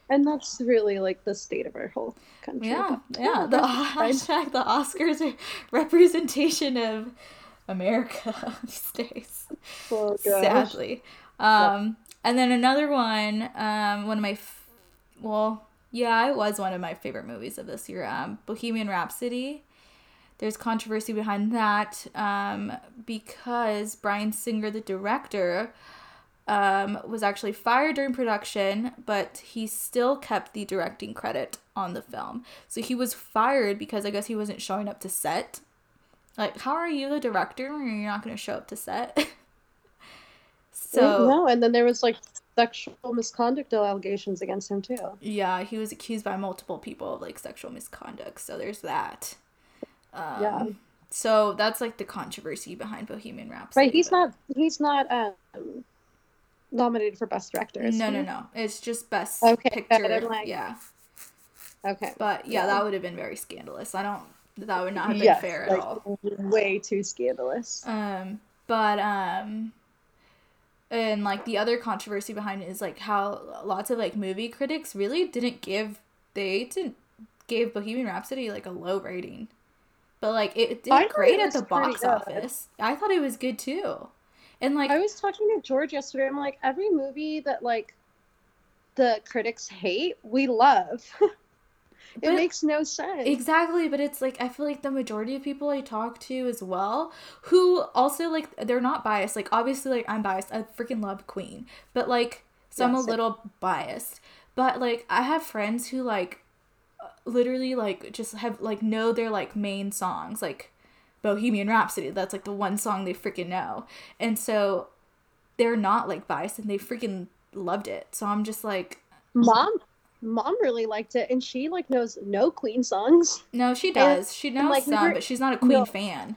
and that's really like the state of our whole country. Yeah, but, yeah, yeah, the hashtag the Oscars are representation of America these days. Oh, sadly. Um, and then another one, um, one of my, f- well, yeah, it was one of my favorite movies of this year, um, Bohemian Rhapsody. There's controversy behind that um, because Bryan Singer, the director, um, was actually fired during production, but he still kept the directing credit on the film. So he was fired because I guess he wasn't showing up to set. Like, how are you the director and you're not going to show up to set? So no, and then there was like sexual misconduct allegations against him too. Yeah, he was accused by multiple people of like sexual misconduct. So there's that. Um, yeah. So that's like the controversy behind Bohemian Rhapsody. Right. He's but... not. He's not um, nominated for Best Director. No, no, no. It's just Best okay, Picture. Like... Yeah. Okay. But yeah, yeah. that would have been very scandalous. I don't. That would not have been yes, fair at like, all. Way too scandalous. Um. But um. And, like, the other controversy behind it is, like, how lots of, like, movie critics really didn't give, they didn't give Bohemian Rhapsody, like, a low rating. But, like, it did great at the box office. I thought it was good, too. And, like... I was talking to George yesterday. I'm like, every movie that, like, the critics hate, we love. It makes no sense. Exactly, but it's, like, I feel like the majority of people I talk to as well, who also, like, they're not biased. Like, obviously, like, I'm biased. I freaking love Queen. But, like, so yes, I'm a little it- biased. But, like, I have friends who, like, literally, like, just have, like, know their, like, main songs. Like, Bohemian Rhapsody. That's, like, the one song they freaking know. And so they're not, like, biased, and they freaking loved it. So I'm just, like... Mom? Mom really liked it, and she like knows no Queen songs. No, she does. And, she knows and, like, some, we were, but she's not a Queen no. fan.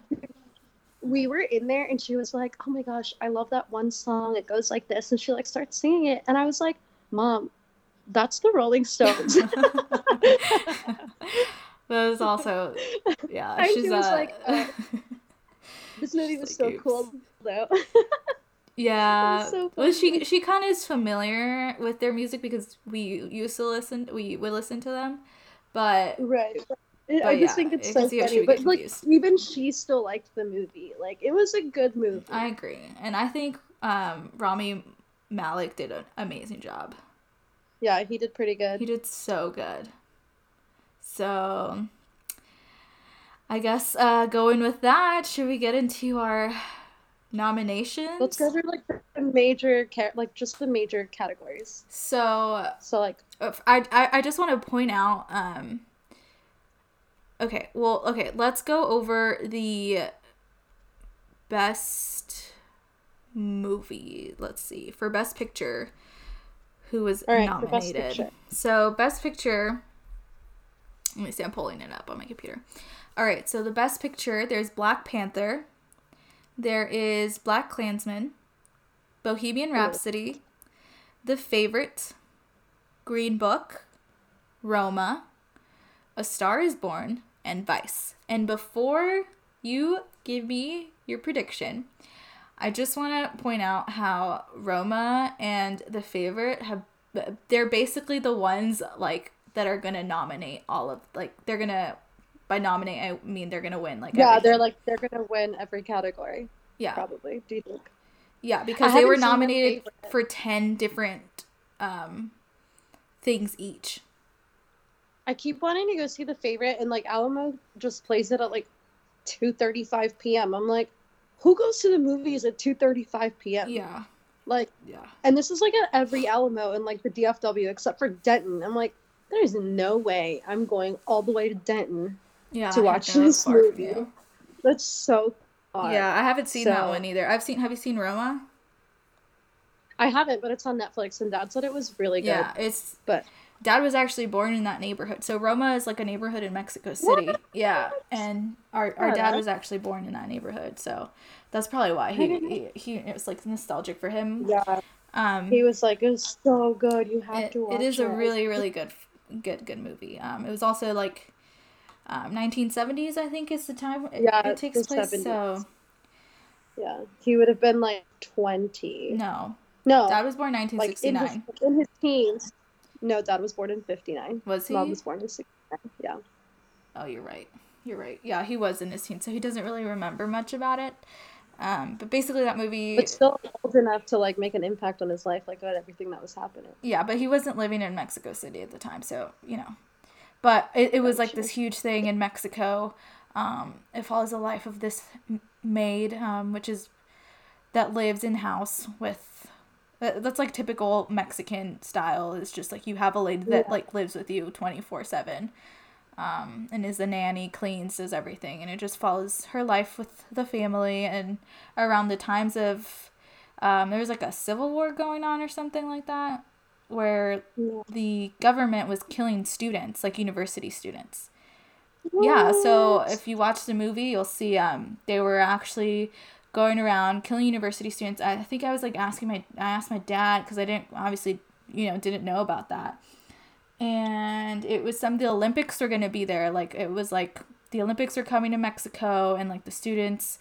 We were in there, and she was like, "Oh my gosh, I love that one song. It goes like this," and she like starts singing it, and I was like, "Mom, that's the Rolling Stones." That was also, yeah. And she's she was uh, like, oh, "This movie was like, so oops. cool, though." Yeah, so well, she she kind of is familiar with their music because we used to listen, we would listen to them, but right. But I just yeah, think it's so funny. But like, even she still liked the movie. Like, it was a good movie. I agree, and I think um, Rami Malek did an amazing job. Yeah, he did pretty good. He did so good. So, I guess uh, going with that, should we get into our nominations? Let's go through like the major like just the major categories. So so like I I, I just want to point out um okay well okay let's go over the best movie. Let's see, for Best Picture, who was right, nominated. Best so Best Picture, let me see, I'm pulling it up on my computer. All right, so the Best Picture, there's Black Panther. There is BlacKkKlansman, Bohemian Rhapsody, The Favorite, Green Book, Roma, A Star is Born, and Vice. And before you give me your prediction, I just want to point out how Roma and The Favorite have, they're basically the ones like that are going to nominate all of, like they're going to, by nominate, I mean they're gonna win. Like yeah, everything. They're like they're gonna win every category. Yeah, probably. Do you think? Yeah, because I they were nominated for ten different um, things each. I keep wanting to go see The Favorite, and like Alamo just plays it at like two thirty-five p.m. I'm like, who goes to the movies at two thirty-five p.m.? Yeah, like yeah. And this is like at every Alamo and like the D F W except for Denton. I'm like, there is no way I'm going all the way to Denton. Yeah, to watch this movie. That's so far. Yeah, I haven't seen so, that one either. I've seen. Have you seen Roma? I haven't, but it's on Netflix, and Dad said it was really good. Yeah, it's. But Dad was actually born in that neighborhood, so Roma is like a neighborhood in Mexico City. What? Yeah, and our our yeah. dad was actually born in that neighborhood, so that's probably why he he, he it was like nostalgic for him. Yeah. Um. He was like, "It's so good. You have it, to watch it." It is it. a really, really good, good, good movie. Um. It was also like. Um, nineteen seventies, I think, is the time it, yeah, it takes place. seventies. So, yeah, he would have been like twenty. No, no, Dad was born nineteen sixty-nine. Like in, his, in his teens. No, Dad was born in fifty-nine. Was he? Mom was born in sixty-nine. Yeah. Oh, you're right. You're right. Yeah, he was in his teens, so he doesn't really remember much about it. Um, but basically, that movie. But still old enough to like make an impact on his life, like about everything that was happening. Yeah, but he wasn't living in Mexico City at the time, so you know. But it, it was like this huge thing in Mexico, Um, it follows the life of this maid, um, which is, that lives in-house with, that's like typical Mexican style. It's just like you have a lady that yeah. like lives with you twenty-four seven um, and is the nanny, cleans, does everything. And it just follows her life with the family and around the times of, um, there was like a civil war going on or something like that, where yeah. the government was killing students, like university students. What? Yeah. So if you watch the movie, you'll see, um, they were actually going around killing university students. I think I was like asking my, I asked my dad because I didn't obviously, you know, didn't know about that. And it was some, the Olympics were going to be there. Like it was like the Olympics are coming to Mexico and like the students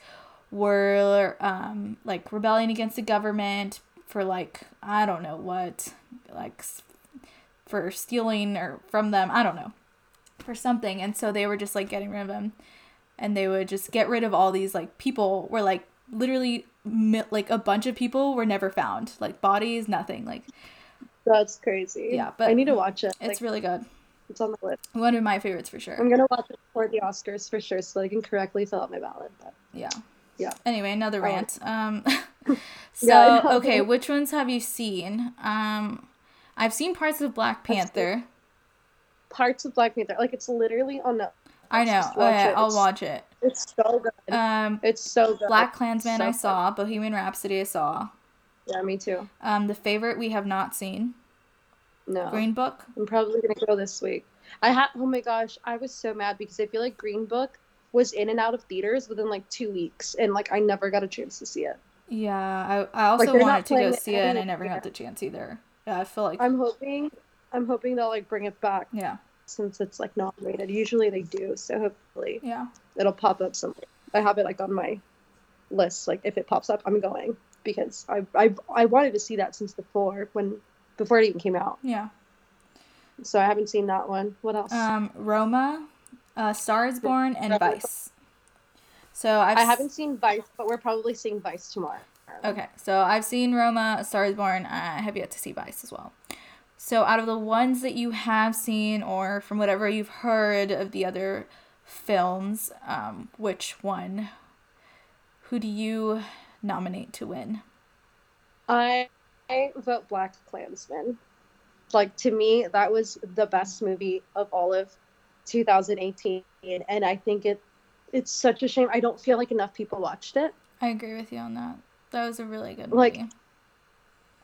were, um, like rebelling against the government for like, I don't know what, like for stealing or from them. I don't know, for something. And so they were just like getting rid of them, and they would just get rid of all these like people were like, literally like a bunch of people were never found, like bodies, nothing. Like that's crazy. Yeah, but I need to watch it. It's like, really good. It's on the list, one of my favorites for sure. I'm gonna watch it for the Oscars for sure, so I can correctly fill out my ballot. But yeah yeah anyway, another rant. Um so yeah, okay, which ones have you seen? um I've seen parts of Black Panther parts of Black Panther like it's literally on the I know. Oh, yeah, it. I'll it's, watch it. It's so good. Um, it's so good. BlacKkKlansman, so I saw. Good. Bohemian Rhapsody, I saw. Yeah, me too. Um, The Favorite, we have not seen. No. Green Book. I'm probably going to go this week. I ha- Oh, my gosh. I was so mad because I feel like Green Book was in and out of theaters within, like, two weeks. And, like, I never got a chance to see it. Yeah. I, I also like, wanted to go see it, and I never got the chance either. Yeah, I feel like... I'm hoping, I'm hoping they'll, like, bring it back. Yeah. Since it's like not rated, usually they do, so hopefully yeah it'll pop up somewhere. I have it like on my list, like if it pops up I'm going, because I I, I wanted to see that since before when before it even came out. Yeah, so I haven't seen that one. What else? um Roma, uh Star is Born, and Vice. So I've I haven't seen Vice, but we're probably seeing Vice tomorrow. Okay, so I've seen Roma, A Star is Born. I have yet to see Vice as well. So out of the ones that you have seen, or from whatever you've heard of the other films, um, which one, who do you nominate to win? I, I vote BlacKkKlansman. Like, to me, that was the best movie of all of two thousand eighteen. And I think it it's such a shame. I don't feel like enough people watched it. I agree with you on that. That was a really good movie. Like,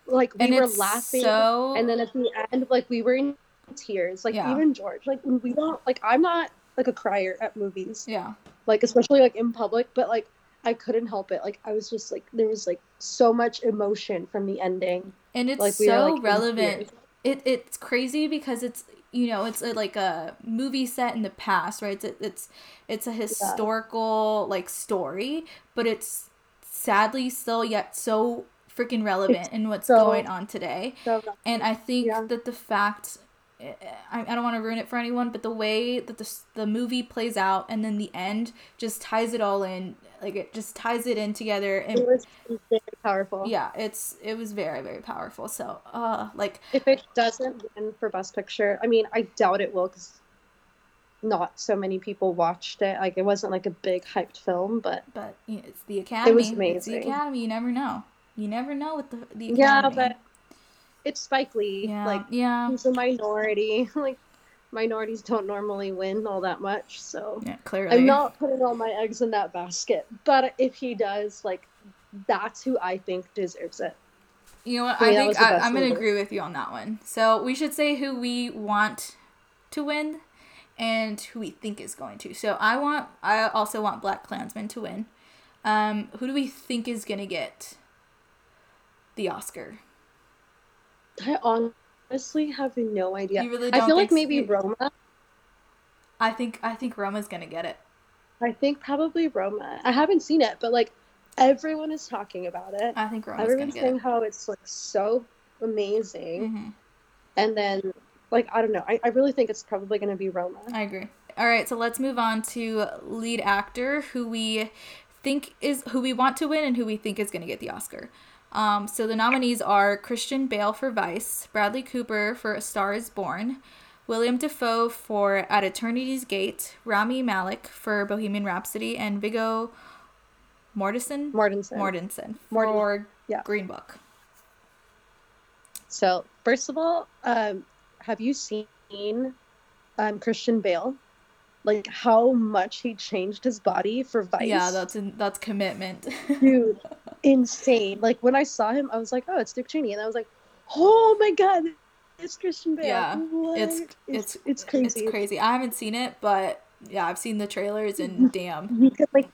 Like, we and were laughing, so... and then at the end, like, we were in tears. Like, yeah. Even George. Like, we don't, like, I'm not, like, a crier at movies. Yeah. Like, especially, like, in public. But, like, I couldn't help it. Like, I was just, like, there was, like, so much emotion from the ending. And it's like, we so were, like, relevant. It It's crazy because it's, you know, it's, a, like, a movie set in the past, right? It's, it's, it's a historical, yeah. like, story. But it's sadly still yet so... freaking relevant in what's so, going on today. So and I think yeah. that the fact, I, I don't want to ruin it for anyone, but the way that the the movie plays out and then the end just ties it all in, like it just ties it in together. And it was very powerful. Yeah, it's it was very, very powerful. So, uh, like if it doesn't win for Best Picture, I mean, I doubt it will because not so many people watched it. Like it wasn't like a big hyped film, but but you know, it's the Academy. It was amazing. It's the Academy. You never know. You never know what the the Academy. Yeah, but it's Spike Lee. Yeah, like yeah. He's a minority. Like minorities don't normally win all that much, so yeah, clearly. I'm not putting all my eggs in that basket. But if he does, like that's who I think deserves it. You know what? I, mean, I think I, I'm going to agree with you on that one. So we should say who we want to win and who we think is going to. So I want. I also want BlacKkKlansman to win. Um, who do we think is going to get the Oscar? I honestly have no idea. You really don't? I feel like maybe Roma. I think I think Roma's gonna get it. I think probably Roma. I haven't seen it, but like everyone is talking about it. I think Roma's Everyone's gonna get saying it. How it's like so amazing, mm-hmm. and then like I don't know. I, I really think it's probably gonna be Roma. I agree. All right, so let's move on to lead actor, who we think is who we want to win and who we think is gonna get the Oscar. Um, so the nominees are Christian Bale for Vice, Bradley Cooper for A Star is Born, William Dafoe for At Eternity's Gate, Rami Malek for Bohemian Rhapsody, and Viggo Mortensen? Mortensen. Mortensen for yeah. Green Book. So, first of all, um, have you seen um, Christian Bale? Like, how much he changed his body for Vice? Yeah, that's in, that's commitment. Dude, insane. Like, when I saw him, I was like, oh, it's Dick Cheney. And I was like, oh, my God, it's Christian Bale. Yeah, it's it's, it's it's crazy. It's crazy. I haven't seen it, but, yeah, I've seen the trailers, and damn. You could, like,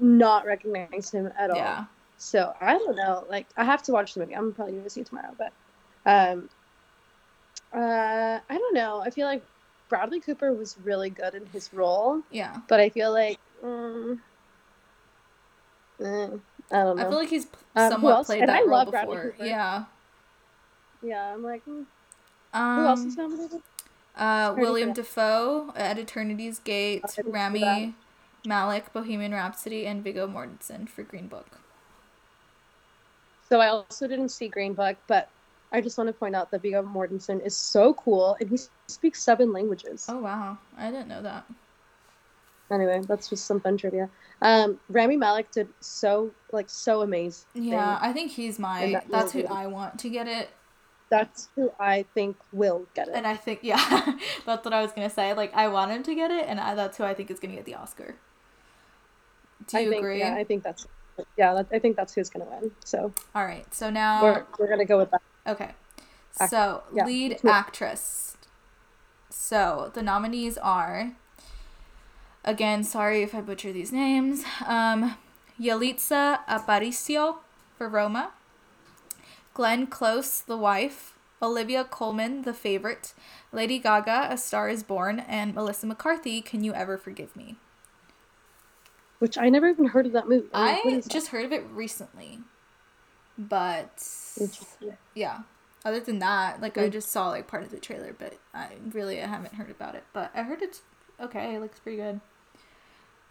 not recognize him at all. Yeah. So, I don't know. Like, I have to watch the movie. I'm probably going to see it tomorrow, but... Um, uh, I don't know. I feel like Bradley Cooper was really good in his role. Yeah. But I feel like, um, mm, I don't know. I feel like he's um, somewhat played and that I role love before. Bradley Cooper. Yeah. Yeah, I'm like, mm. um, who else is nominated? Uh, William Dafoe, At Eternity's Gate, Rami Malek, Bohemian Rhapsody, and Viggo Mortensen for Green Book. So I also didn't see Green Book, but I just want to point out that Viggo Mortensen is so cool, and he speaks seven languages. Oh, wow. I didn't know that. Anyway, that's just some fun trivia. Um, Rami Malek did so, like, so amazing. Yeah, I think he's my, that that's who I want to get it. That's who I think will get it. And I think, yeah, that's what I was going to say. Like, I want him to get it, and I, that's who I think is going to get the Oscar. Do you I think, agree? Yeah, I think that's, yeah, that, I think that's who's going to win, so. All right, so now. We're, we're going to go with that. Okay, so yeah. lead actress. So the nominees are, again, sorry if I butcher these names, um, Yalitza Aparicio for Roma, Glenn Close, The Wife, Olivia Colman, The Favorite, Lady Gaga, A Star is Born, and Melissa McCarthy, Can You Ever Forgive Me? Which I never even heard of that movie. I, I just that? heard of it recently. But yeah, other than that, like, mm-hmm. I just saw like part of the trailer, but I really I haven't heard about it, but I heard it's okay. It looks pretty good.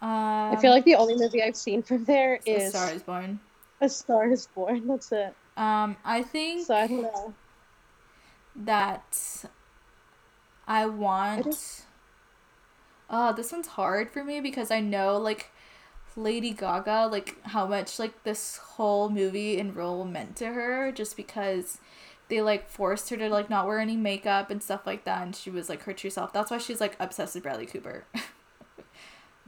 Um, I feel like the only movie I've seen from there is A Star is Born. A Star is Born. That's it. Um, I think so. I don't know that I want. I just... Oh, this one's hard for me because I know like. Lady Gaga, like, how much, like, this whole movie and role meant to her, just because they, like, forced her to, like, not wear any makeup and stuff like that, and she was, like, her true self. That's why she's, like, obsessed with Bradley Cooper.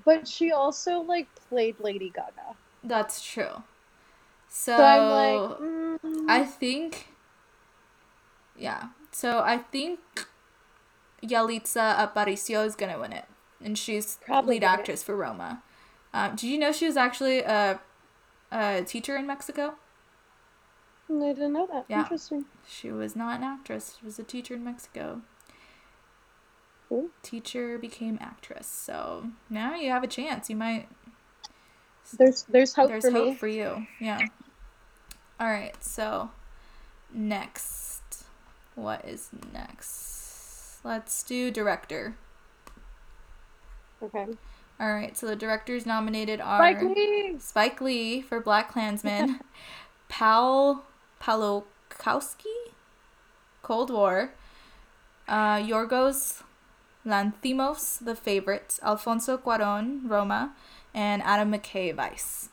But she also, like, played Lady Gaga. That's true. So, so I'm like, mm. I think, yeah, so I think Yalitza Aparicio is gonna win it, and she's Probably lead actress it. for Roma. Um, did you know she was actually a, a teacher in Mexico? I didn't know that. Yeah. Interesting. She was not an actress. She was a teacher in Mexico. Ooh. Teacher became actress. So now you have a chance. You might. There's there's hope there's for hope me. for you. Yeah. All right. So next, what is next? Let's do director. Okay. All right, so the directors nominated are Spike Lee, Spike Lee for BlacKkKlansman, Paul Palokowski, Cold War, uh, Yorgos Lanthimos, The Favorite, Alfonso Cuarón, Roma, and Adam McKay, Vice.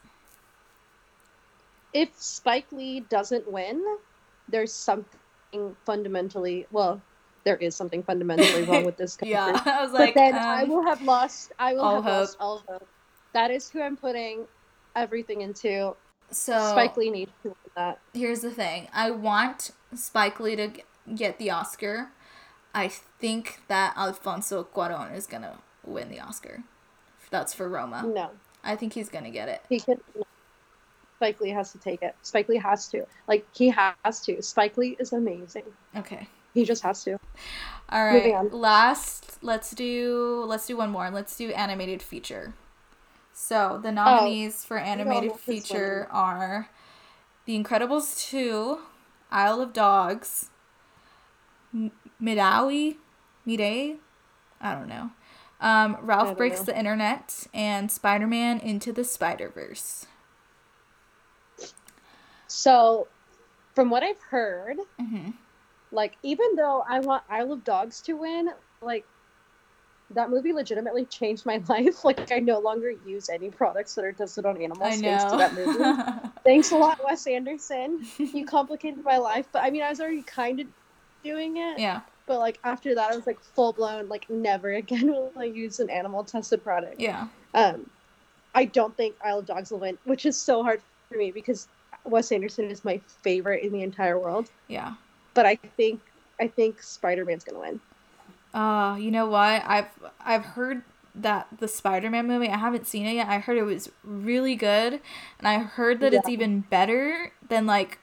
If Spike Lee doesn't win, there's something fundamentally, well... there is something fundamentally wrong with this country. Yeah, I was like... But then um, I will have lost... I will have hope. lost all hope. That is who I'm putting everything into. So... Spike Lee needs to win that. Here's the thing. I want Spike Lee to get the Oscar. I think that Alfonso Cuarón is going to win the Oscar. That's for Roma. No. I think he's going to get it. He could... Spike Lee has to take it. Spike Lee has to. Like, he has to. Spike Lee is amazing. Okay. He just has to. All right. Last, let's do let's do one more. Let's do animated feature. So the nominees oh, for animated no, feature are The Incredibles two, Isle of Dogs, M- Midawi, Midae, I don't know. Um, Ralph Breaks know. the Internet, and Spider-Man Into the Spider-Verse. So, from what I've heard. Mm-hmm. Like, even though I want Isle of Dogs to win, like, that movie legitimately changed my life. Like, I no longer use any products that are tested on animals thanks to that movie. Thanks a lot, Wes Anderson. You complicated my life. But, I mean, I was already kind of doing it. Yeah. But, like, after that, I was, like, full-blown, like, never again will I use an animal-tested product. Yeah. Um, I don't think Isle of Dogs will win, which is so hard for me because Wes Anderson is my favorite in the entire world. Yeah. But I think I think Spider-Man's going to win. Uh, you know what? I've I've heard that the Spider-Man movie, I haven't seen it yet. I heard it was really good, and I heard that yeah. it's even better than, like,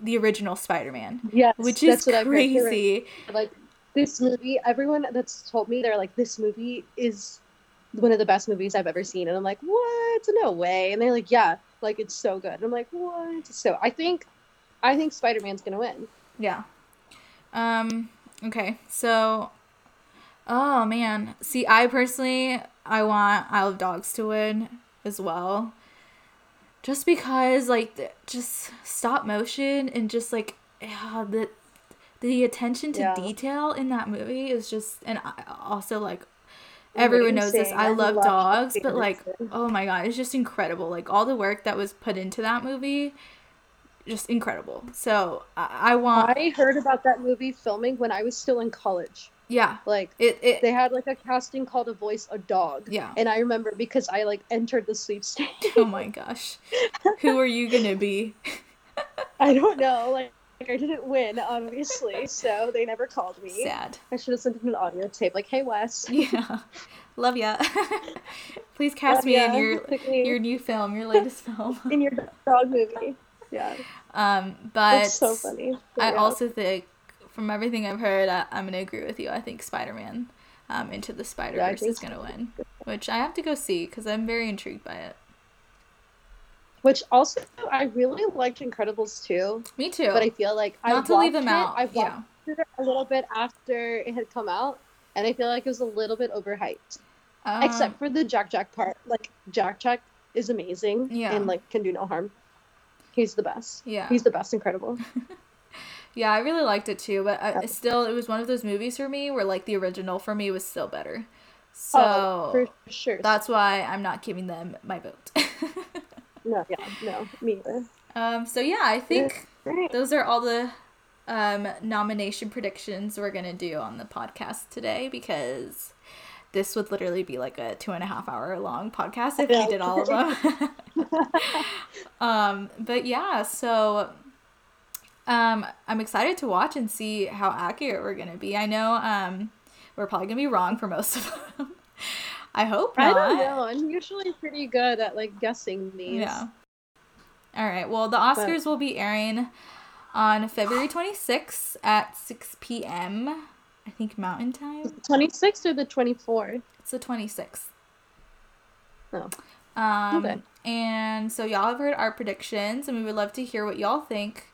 the original Spider-Man. Yes, which is that's what crazy. I've heard. Like, this movie, everyone that's told me, they're like, this movie is one of the best movies I've ever seen. And I'm like, what? No way. And they're like, yeah, like, it's so good. And I'm like, what? So I think I think Spider-Man's going to win. Yeah. Um... Okay, so, oh man, see, I personally, I want Isle of Dogs to win as well, just because, like, the, just stop motion and just, like, yeah, the the attention to yeah. detail in that movie is just, and I also, like, everyone knows this, I love, love dogs, but, like, oh my god, it's just incredible, like, all the work that was put into that movie, just incredible. So I, I want I heard about that movie filming when I was still in college. Yeah, like it, it they had like a casting call to voice a dog. Yeah, and I remember because I like entered the sweepstakes. Oh my gosh. Who are you gonna be? I don't know, like, like I didn't win, obviously, so they never called me. Sad. I should have sent them an audio tape like, hey Wes. Yeah, love ya. Please cast love me ya. in your Quickly. your new film, your latest film, in your dog movie. Yeah. Um, but it's so funny. But I yeah. also think, from everything I've heard, I, I'm gonna agree with you. I think Spider-Man, um, Into the Spider-Verse yeah, is gonna win, which I have to go see because I'm very intrigued by it. Which also, I really liked Incredibles too. Me too. But I feel like not I to leave them out. I watched yeah. it a little bit after it had come out, and I feel like it was a little bit overhyped, um, except for the Jack Jack part. Like Jack Jack is amazing. Yeah. And like can do no harm. He's the best. Yeah. He's the best Incredible. Yeah, I really liked it too, but I, still, it was one of those movies for me where, like, the original for me was still better. So, oh, for sure. That's why I'm not giving them my vote. No, yeah, no, me either. Um, so, yeah, I think right. those are all the um, nomination predictions we're going to do on the podcast today because this would literally be like a two and a half hour long podcast if we did all of them. um, but yeah, so um, I'm excited to watch and see how accurate we're going to be. I know um, we're probably going to be wrong for most of them. I hope not. I don't know. I'm usually pretty good at like guessing these. Yeah. All right. Well, the Oscars but... will be airing on February twenty-sixth at six p.m. I think Mountain Time. twenty-sixth or the twenty-fourth? It's the twenty-sixth. Oh. Um, okay. And so y'all have heard our predictions, and we would love to hear what y'all think.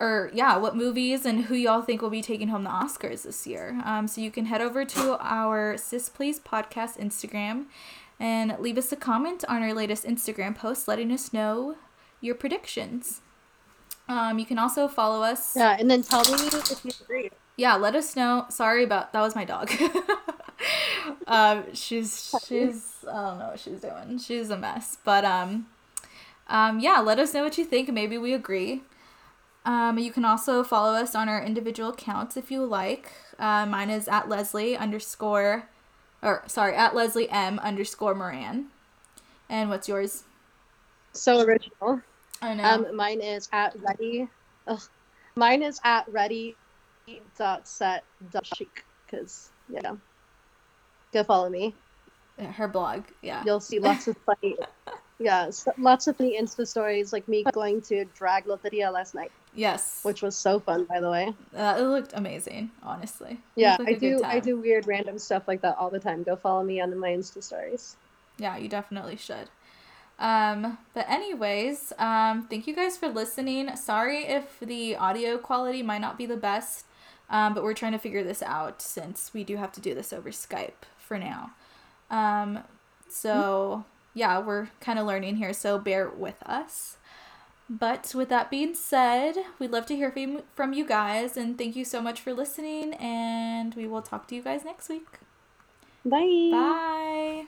Or, yeah, what movies and who y'all think will be taking home the Oscars this year. Um, so you can head over to our Sis Please podcast Instagram and leave us a comment on our latest Instagram post letting us know your predictions. Um, you can also follow us. Yeah, and then tell me if you agree. Yeah, let us know. Sorry about that was my dog. um, she's she's I don't know what she's doing. She's a mess. But um, um, yeah, let us know what you think. Maybe we agree. Um, you can also follow us on our individual accounts if you like. Uh, mine is at Leslie underscore, or sorry, at Leslie M underscore Moran. And what's yours? So original. I know. Um, mine is at Ready. Ugh. Mine is at Ready. Dot set dot chic because you know go follow me her blog. Yeah, you'll see lots of funny yeah lots of funny Insta stories like me going to drag loteria last night. Yes, which was so fun, by the way. Uh, it looked amazing, honestly. Yeah, like I do I do weird random stuff like that all the time. Go follow me on my Insta stories. Yeah, you definitely should. Um, but anyways, um, thank you guys for listening. Sorry if the audio quality might not be the best. Um, but we're trying to figure this out since we do have to do this over Skype for now. Um, so, yeah, we're kind of learning here, so bear with us. But with that being said, we'd love to hear from you guys, and thank you so much for listening, and we will talk to you guys next week. Bye. Bye.